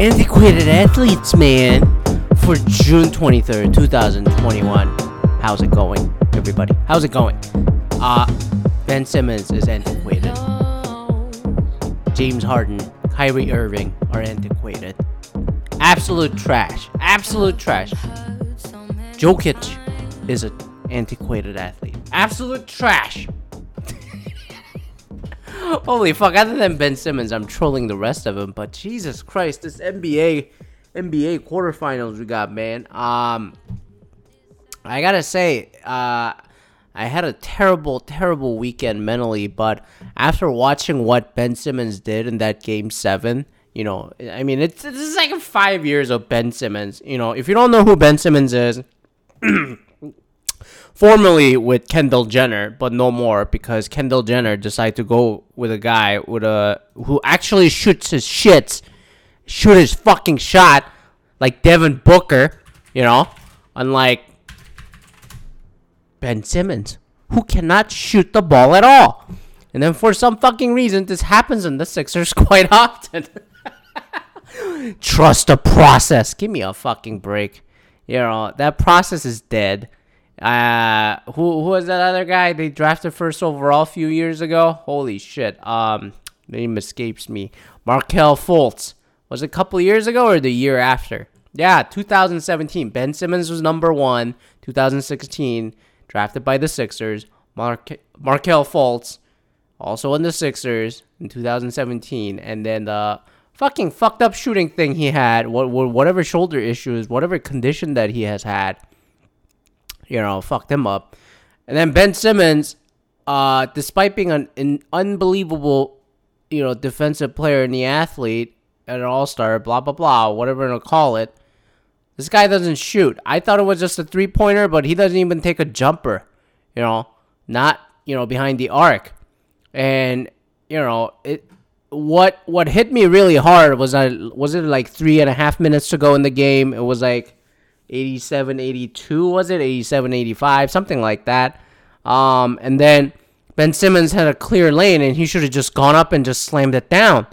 antiquated athletes, man, for June 23rd, 2021. How's it going, everybody? How's it going? Ben Simmons is antiquated. James Harden, Kyrie Irving are antiquated. Absolute trash. Absolute trash. Jokic is an antiquated athlete. Absolute trash. Holy fuck, other than Ben Simmons, I'm trolling the rest of them, but Jesus Christ, this NBA quarterfinals we got, man. I gotta say, I had a terrible weekend mentally, but after watching what Ben Simmons did in that Game 7, you know, I mean, this is like 5 years of Ben Simmons. You know, if you don't know who Ben Simmons is, formerly with Kendall Jenner, but no more, because Kendall Jenner decided to go with a guy with a who actually shoot his fucking shot, like Devin Booker, you know, unlike Ben Simmons, who cannot shoot the ball at all. And then for some fucking reason, this happens in the Sixers quite often. Trust the process. Give me a fucking break. You know, that process is dead. Who was that other guy they drafted first overall a few years ago? Holy shit. Name escapes me. Markelle Fultz. Was it a couple years ago or the year after? Yeah, 2017. Ben Simmons was number one. 2016, drafted by the Sixers. Markelle Fultz, also in the Sixers in 2017. And then the fucking fucked up shooting thing he had, whatever shoulder issues, whatever condition that he has had, you know, fucked him up. And then Ben Simmons, despite being an unbelievable, you know, defensive player and the athlete, and an all-star, blah, blah, blah, whatever you want to call it, this guy doesn't shoot. I thought it was just a three-pointer, but he doesn't even take a jumper, you know, not, you know, behind the arc. And, you know, what hit me really hard was it like 3.5 minutes to go in the game? It was like 87-82, was it? 87-85, something like that. And then Ben Simmons had a clear lane, and he should have just gone up and just slammed it down.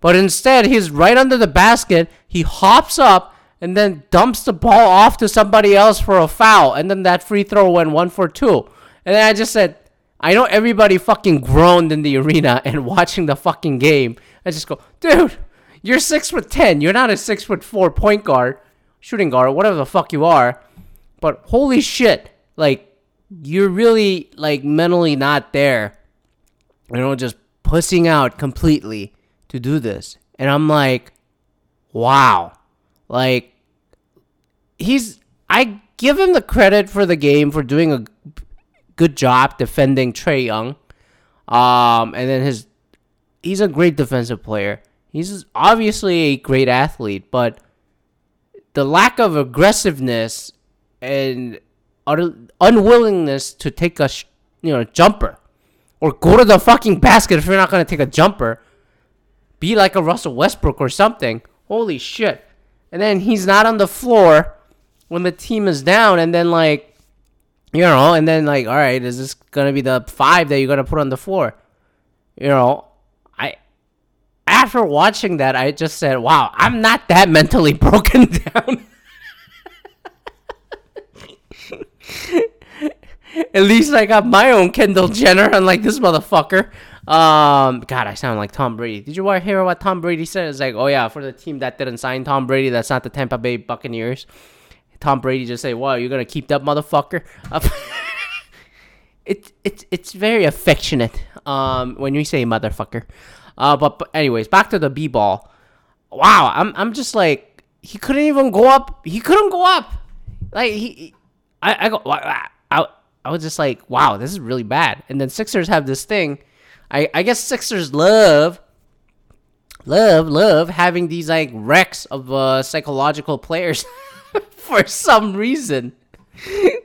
But instead, he's right under the basket. He hops up and then dumps the ball off to somebody else for a foul. And then that free throw went 1 for 2. And then I just said, I know everybody fucking groaned in the arena and watching the fucking game. I just go, dude, you're 6'10". You're not a 6'4" point guard. Shooting guard, whatever the fuck you are, but holy shit, like, you're really, like, mentally not there, you know, just pussing out completely to do this. And I'm like, wow, like, I give him the credit for the game for doing a good job defending Trae Young, and then he's a great defensive player, he's obviously a great athlete, but the lack of aggressiveness and unwillingness to take a jumper or go to the fucking basket if you're not going to take a jumper. Be like a Russell Westbrook or something. Holy shit. And then he's not on the floor when the team is down. And then, like, you know, and then, like, all right, is this going to be the 5 that you're going to put on the floor? You know, after watching that, I just said, wow, I'm not that mentally broken down. At least I got my own Kendall Jenner, unlike this motherfucker. God, I sound like Tom Brady. Did you want to hear what Tom Brady said? It's like, oh yeah, for the team that didn't sign Tom Brady, that's not the Tampa Bay Buccaneers. Tom Brady just say, wow, you're going to keep that motherfucker up? It's very affectionate when you say motherfucker. But anyways, back to the B-ball. Wow, I'm just like, he couldn't even go up. He couldn't go up. Like, I was just like, wow, this is really bad. And then Sixers have this thing. I guess Sixers love having these, like, wrecks of psychological players for some reason.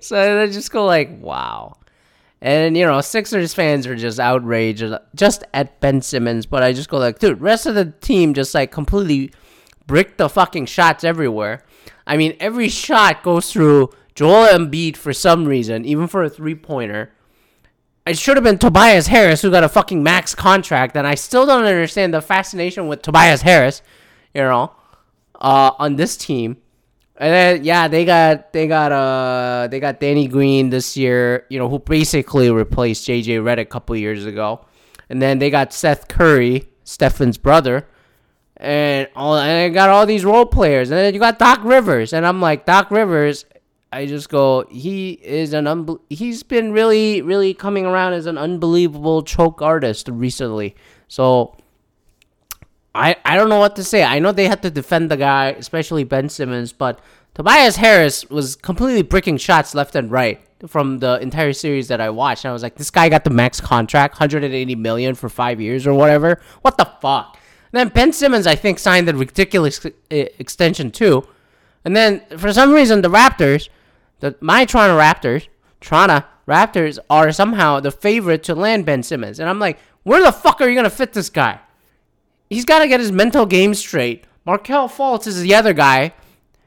So I just go like, wow. And, you know, Sixers fans are just outraged just at Ben Simmons. But I just go like, dude, rest of the team just, like, completely bricked the fucking shots everywhere. I mean, every shot goes through Joel Embiid for some reason, even for a three-pointer. It should have been Tobias Harris, who got a fucking max contract. And I still don't understand the fascination with Tobias Harris, you know. on this team. And then, yeah, they got Danny Green this year, you know, who basically replaced J.J. Reddick a couple years ago. And then they got Seth Curry, Stephen's brother, and they got all these role players. And then you got Doc Rivers, and I'm like, Doc Rivers, I just go, he's been really, really coming around as an unbelievable choke artist recently. So I don't know what to say. I know they had to defend the guy, especially Ben Simmons, but Tobias Harris was completely bricking shots left and right from the entire series that I watched. And I was like, this guy got the max contract, $180 million for 5 years or whatever. What the fuck? And then Ben Simmons, I think, signed a ridiculous extension too. And then, for some reason, my Toronto Raptors are somehow the favorite to land Ben Simmons. And I'm like, where the fuck are you going to fit this guy? He's got to get his mental game straight. Markelle Fultz is the other guy.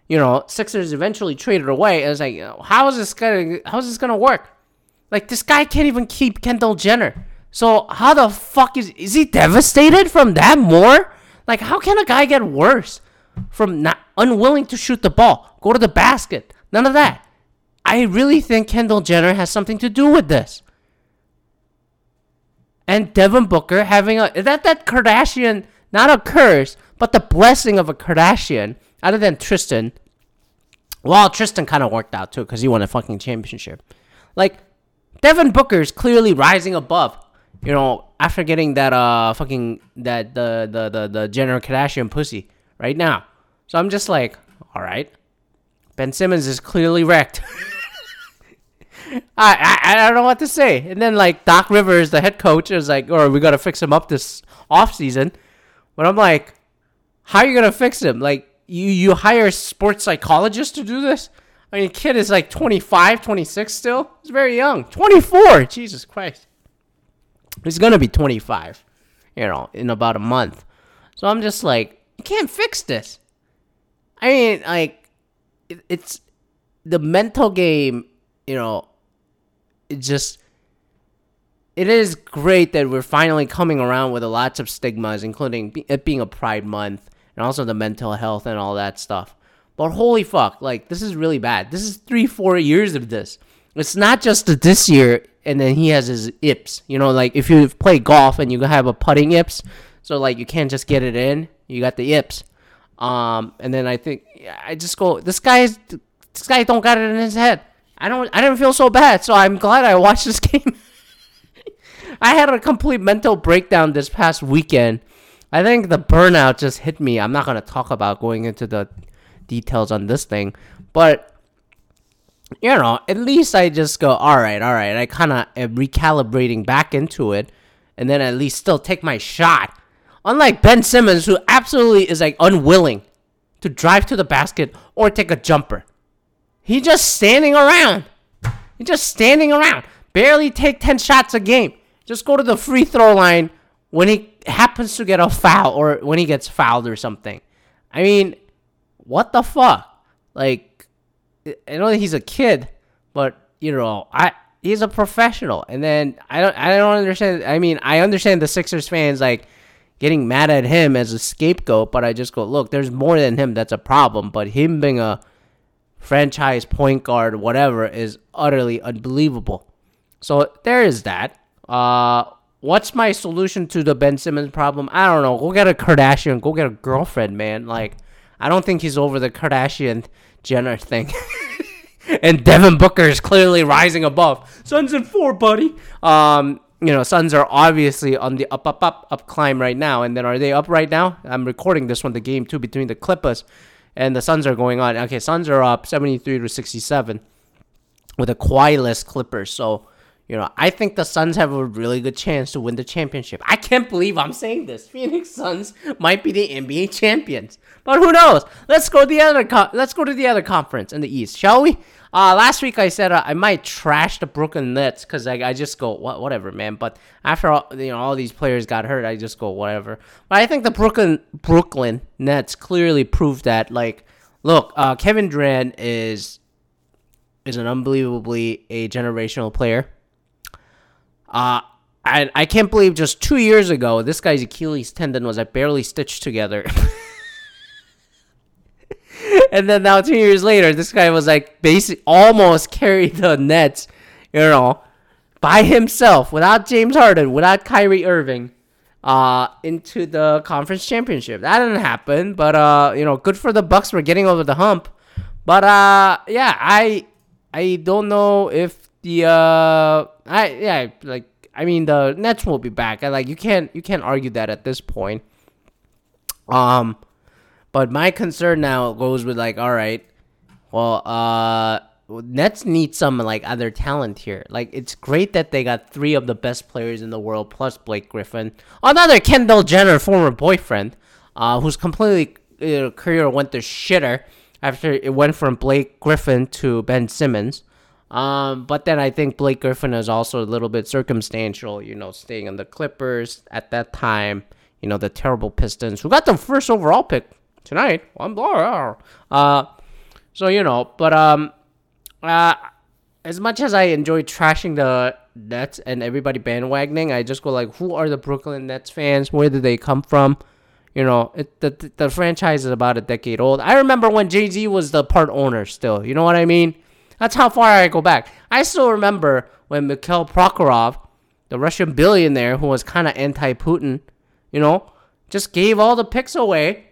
You know, Sixers eventually traded away. I was like, how is this gonna work? Like, this guy can't even keep Kendall Jenner. So how the fuck is he devastated from that more? Like, how can a guy get worse from not unwilling to shoot the ball, go to the basket? None of that. I really think Kendall Jenner has something to do with this. And Devin Booker having that Kardashian, not a curse, but the blessing of a Kardashian, other than Tristan. Well, Tristan kind of worked out too because he won a fucking championship. Like, Devin Booker is clearly rising above, you know, after getting that the Jenner Kardashian pussy right now. So I'm just like, all right, Ben Simmons is clearly wrecked. I don't know what to say. And then, like, Doc Rivers, the head coach, is like, oh, we got to fix him up this offseason. But I'm like, how are you going to fix him? Like, you hire a sports psychologist to do this? I mean, the kid is like 25, 26 still. He's very young. 24! Jesus Christ. He's going to be 25, you know, in about a month. So I'm just like, you can't fix this. I mean, like, it's the mental game, you know. It is great that we're finally coming around with lots of stigmas, including it being a Pride Month and also the mental health and all that stuff. But holy fuck, like, this is really bad. This is 3-4 years of this. It's not just this year and then he has his ips. You know, like, if you play golf and you have a putting ips, so, like, you can't just get it in. You got the ips. And then I think, I just go, this guy don't got it in his head. I didn't feel so bad, so I'm glad I watched this game. I had a complete mental breakdown this past weekend. I think the burnout just hit me. I'm not going to talk about going into the details on this thing. But, you know, at least I just go, all right. I kind of am recalibrating back into it. And then at least still take my shot. Unlike Ben Simmons, who absolutely is, like, unwilling to drive to the basket or take a jumper. He's just standing around. Barely take 10 shots a game. Just go to the free throw line when he happens to get a foul or when he gets fouled or something. I mean, what the fuck? Like, I know he's a kid, but, you know, he's a professional. And then I don't understand. I mean, I understand the Sixers fans, like, getting mad at him as a scapegoat, but I just go, look, there's more than him that's a problem. But him being a franchise point guard, whatever, is utterly unbelievable. So there is that. What's my solution to the Ben Simmons problem? I don't know. Go get a Kardashian. Go get a girlfriend, man. Like, I don't think he's over the Kardashian Jenner thing. And Devin Booker is clearly rising above. Suns in 4, buddy. You know, Suns are obviously on the up climb right now. And then are they up right now? I'm recording this one, the game 2 between the Clippers. And the Suns are going on. Okay, Suns are up 73-67 with a Kawhi-less Clippers. So, you know, I think the Suns have a really good chance to win the championship. I can't believe I'm saying this. Phoenix Suns might be the NBA champions. But who knows? Let's go to the other conference in the East, shall we? Last week I said I might trash the Brooklyn Nets because I just go, whatever, man. But after all, you know, all these players got hurt, I just go, whatever. But I think the Brooklyn Nets clearly proved that, like, look, Kevin Durant is an unbelievably a generational player. I can't believe just 2 years ago, this guy's Achilles tendon was barely stitched together. And then now 2 years later, this guy was like basically almost carried the Nets, you know, by himself, without James Harden, without Kyrie Irving, into the conference championship. That didn't happen, but you know, good for the Bucks for getting over the hump. But yeah, I don't know if the the Nets will be back. And like you can't argue that at this point. But my concern now goes with like, all right, well, Nets need some like other talent here. Like it's great that they got three of the best players in the world plus Blake Griffin, another Kendall Jenner former boyfriend, whose completely career went to shitter after it went from Blake Griffin to Ben Simmons. But then I think Blake Griffin is also a little bit circumstantial, you know, staying on the Clippers at that time. You know, the terrible Pistons, who got the first overall pick tonight. So, you know, but as much as I enjoy trashing the Nets and everybody bandwagoning, I just go like, who are the Brooklyn Nets fans? Where did they come from? You know, the franchise is about a decade old. I remember when Jay-Z was the part owner still. You know what I mean? That's how far I go back. I still remember when Mikhail Prokhorov, the Russian billionaire who was kind of anti-Putin, you know, just gave all the picks away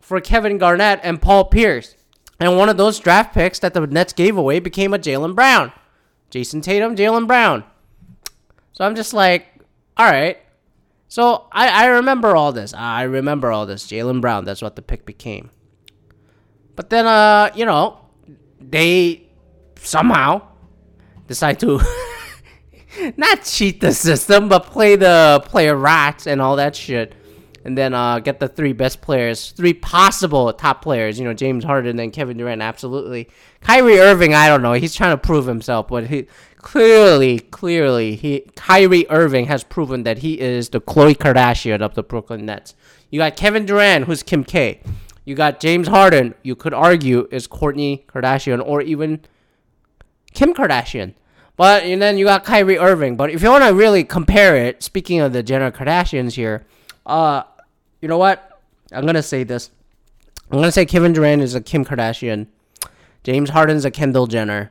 for Kevin Garnett and Paul Pierce. And one of those draft picks that the Nets gave away became a Jaylen Brown. Jason Tatum, Jaylen Brown. So I'm just like, all right. So I remember all this. Jaylen Brown, that's what the pick became. But then, you know, they somehow decide to not cheat the system, but play the player rats and all that shit. And then get the three best players, three possible top players, you know, James Harden and Kevin Durant, absolutely. Kyrie Irving, I don't know. He's trying to prove himself, but he clearly, Kyrie Irving has proven that he is the Khloe Kardashian of the Brooklyn Nets. You got Kevin Durant, who's Kim K. You got James Harden, you could argue, is Kourtney Kardashian or even Kim Kardashian. But and then you got Kyrie Irving. But if you want to really compare it, speaking of the Jenner Kardashians here, you know what? I'm going to say this. I'm going to say Kevin Durant is a Kim Kardashian. James Harden's a Kendall Jenner.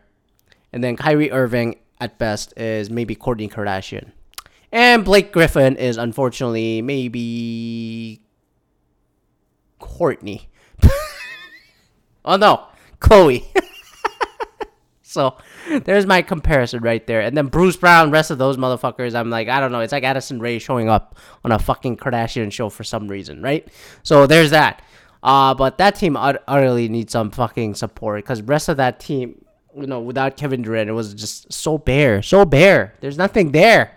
And then Kyrie Irving, at best, is maybe Kourtney Kardashian. And Blake Griffin is, unfortunately, maybe Kourtney. Oh, no. Khloe. So, there's my comparison right there. And then Bruce Brown, rest of those motherfuckers, I'm like, I don't know. It's like Addison Rae showing up on a fucking Kardashian show for some reason, right? So, there's that. But that team utterly needs some fucking support because rest of that team, you know, without Kevin Durant, it was just so bare. There's nothing there,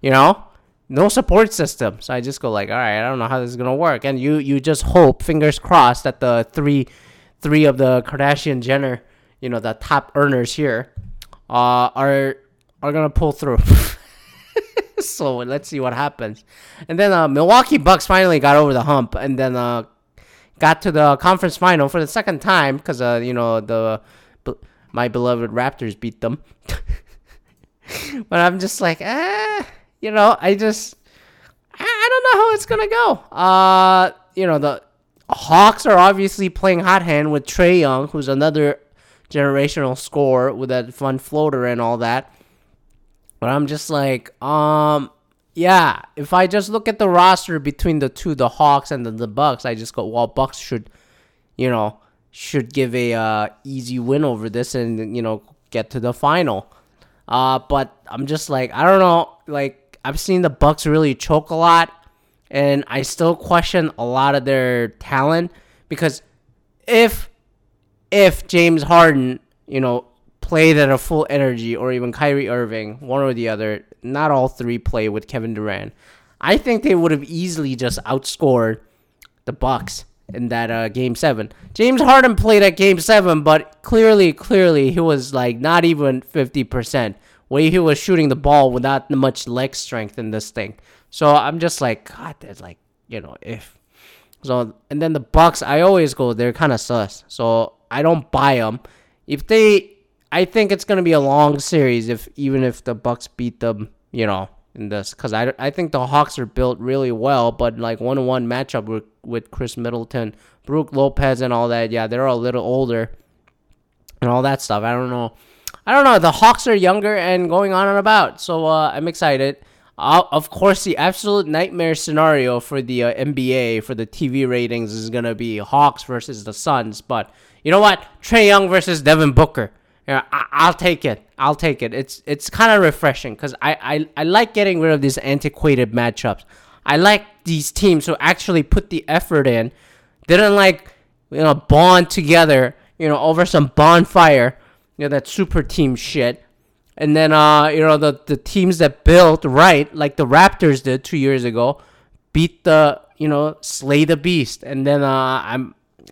you know? No support system. So, I just go like, all right, I don't know how this is going to work. And you just hope, fingers crossed, that the three of the Kardashian-Jenner, you know, the top earners here are going to pull through. So let's see what happens. And then Milwaukee Bucks finally got over the hump and then got to the conference final for the second time because, you know, my beloved Raptors beat them. But I'm just like, you know, I don't know how it's going to go. You know, the Hawks are obviously playing hot hand with Trae Young, who's another generational score with that fun floater and all that. But I'm just like, yeah, if I just look at the roster between the two, the Hawks and the Bucks, I just go, well, Bucks should give a easy win over this and, you know, get to the final. But I'm just like, I don't know, like I've seen the Bucks really choke a lot and I still question a lot of their talent because if James Harden, you know, played at a full energy or even Kyrie Irving, one or the other, not all three play with Kevin Durant, I think they would have easily just outscored the Bucks in that Game 7. James Harden played at Game 7, but clearly he was like not even 50%. Way he was shooting the ball without much leg strength in this thing. So I'm just like, God, that's like, you know, if. So and then the Bucks, I always go, they're kind of sus. So I don't buy them. I think it's going to be a long series if the Bucks beat them, you know, in this, because I think the Hawks are built really well, but like one-on-one matchup with Chris Middleton, Brook Lopez, and all that, yeah, they're a little older and all that stuff. I don't know. The Hawks are younger and going on and about, so I'm excited. Of course, the absolute nightmare scenario for the NBA, for the TV ratings, is going to be Hawks versus the Suns, but you know what? Trae Young versus Devin Booker. Yeah, I'll take it. It's kind of refreshing because I like getting rid of these antiquated matchups. I like these teams who actually put the effort in. They didn't bond together, over some bonfire, that super team shit. And then, the teams that built right, like the Raptors did 2 years ago, slay the beast. And then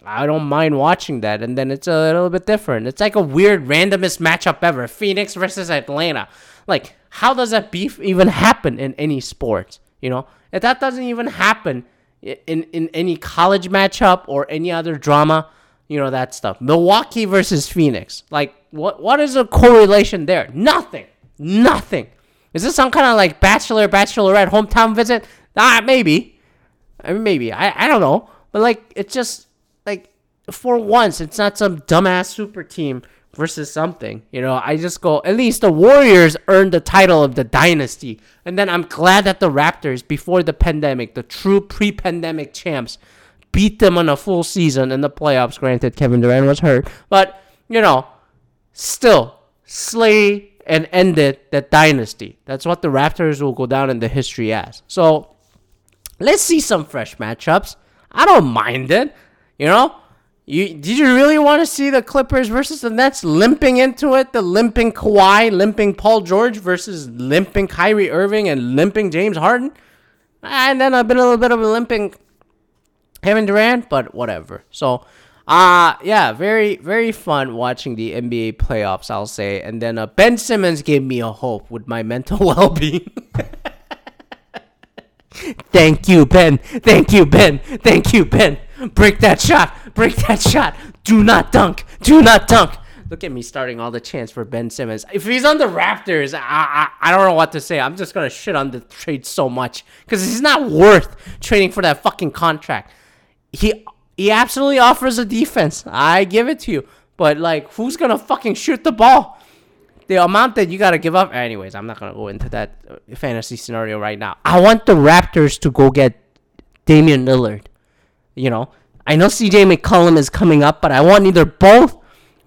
I don't mind watching that, and then it's a little bit different. It's like a weird, randomest matchup ever. Phoenix versus Atlanta. Like, how does that beef even happen in any sport? If that doesn't even happen in any college matchup or any other drama, that stuff. Milwaukee versus Phoenix. Like, what is the correlation there? Nothing. Is this some kind of like bachelor, bachelorette hometown visit? Maybe. I don't know. But like, it's just... for once, it's not some dumbass super team versus something. I just go, at least the Warriors earned the title of the dynasty. And then I'm glad that the Raptors, before the pandemic, the true pre-pandemic champs, beat them on a full season in the playoffs. Granted, Kevin Durant was hurt. But, still, slay and ended that dynasty. That's what the Raptors will go down in the history as. So, let's see some fresh matchups. I don't mind it, Did you really want to see the Clippers versus the Nets limping into it? The limping Kawhi, limping Paul George versus limping Kyrie Irving and limping James Harden? And then a little bit of a limping Kevin Durant, but whatever. So, very, very fun watching the NBA playoffs, I'll say. And then Ben Simmons gave me a hope with my mental well-being. Thank you, Ben. Break that shot. Do not dunk. Look at me starting all the chants for Ben Simmons. If he's on the Raptors, I don't know what to say. I'm just going to shit on the trade so much because he's not worth trading for that fucking contract. He absolutely offers a defense. I give it to you. But, who's going to fucking shoot the ball? The amount that you got to give up. Anyways, I'm not going to go into that fantasy scenario right now. I want the Raptors to go get Damian Lillard. I know CJ McCollum is coming up, but I want either both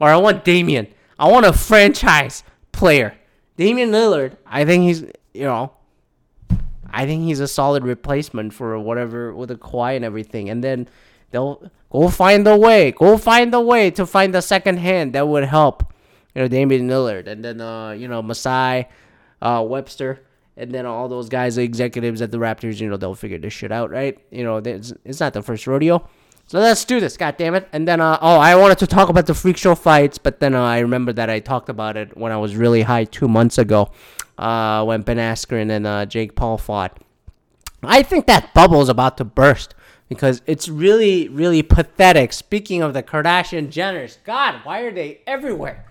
or I want Damian. I want a franchise player. Damian Lillard, I think he's, a solid replacement for whatever with the Kawhi and everything. And then they'll go find a way to find the second hand that would help, Damian Lillard. And then, Masai, Webster. And then all those guys, the executives at the Raptors, they'll figure this shit out, right? It's not the first rodeo. So let's do this, goddammit. And then, I wanted to talk about the freak show fights, but then I remember that I talked about it when I was really high 2 months ago when Ben Askren and Jake Paul fought. I think that bubble is about to burst because it's really, really pathetic. Speaking of the Kardashian Jenners, God, why are they everywhere?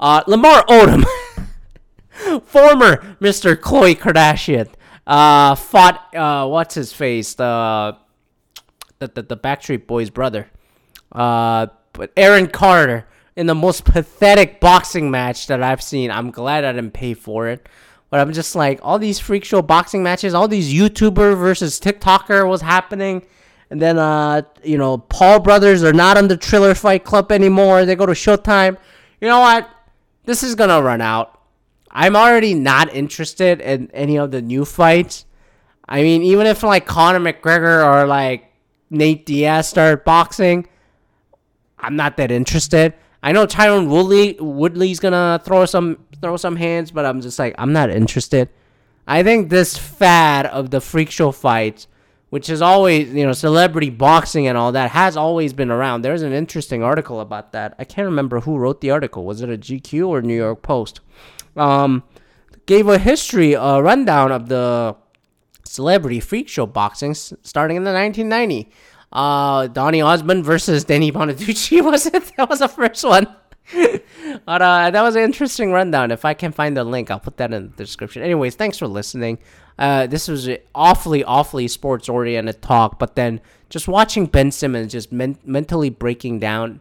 Lamar Odom. Former Mr. Khloe Kardashian fought what's his face, the Backstreet Boys brother, but Aaron Carter in the most pathetic boxing match that I've seen. I'm glad I didn't pay for it, but I'm just like all these freak show boxing matches, all these YouTuber versus TikToker was happening, and then Paul brothers are not on the Triller Fight Club anymore. They go to Showtime. You know what? This is gonna run out. I'm already not interested in any of the new fights. I mean, even if Conor McGregor or Nate Diaz start boxing, I'm not that interested. I know Tyron Woodley's gonna throw some hands, but I'm just I'm not interested. I think this fad of the freak show fights, which is always celebrity boxing and all that, has always been around. There's an interesting article about that. I can't remember who wrote the article. Was it a GQ or New York Post? Gave a history, a rundown of the celebrity freak show boxing starting in the 1990s. Donny Osmond versus Danny Bonaducci, was it? That was the first one. But that was an interesting rundown. If I can find the link, I'll put that in the description. Anyways, thanks for listening. This was an awfully sports-oriented talk, but then just watching Ben Simmons just mentally breaking down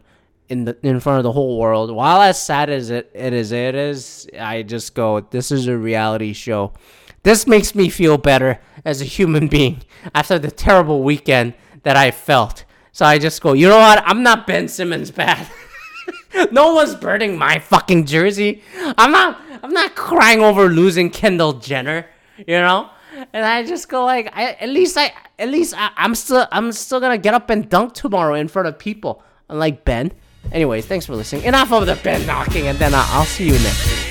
in front of the whole world, while as sad as it is, I just go, this is a reality show. This makes me feel better as a human being after the terrible weekend that I felt. So I just go, you know what? I'm not Ben Simmons bad. No one's burning my fucking jersey. I'm not crying over losing Kendall Jenner, you know? And I just go like, I'm still gonna get up and dunk tomorrow in front of people, unlike Ben. Anyways, thanks for listening. Enough of the Ben knocking, and then I'll see you next week.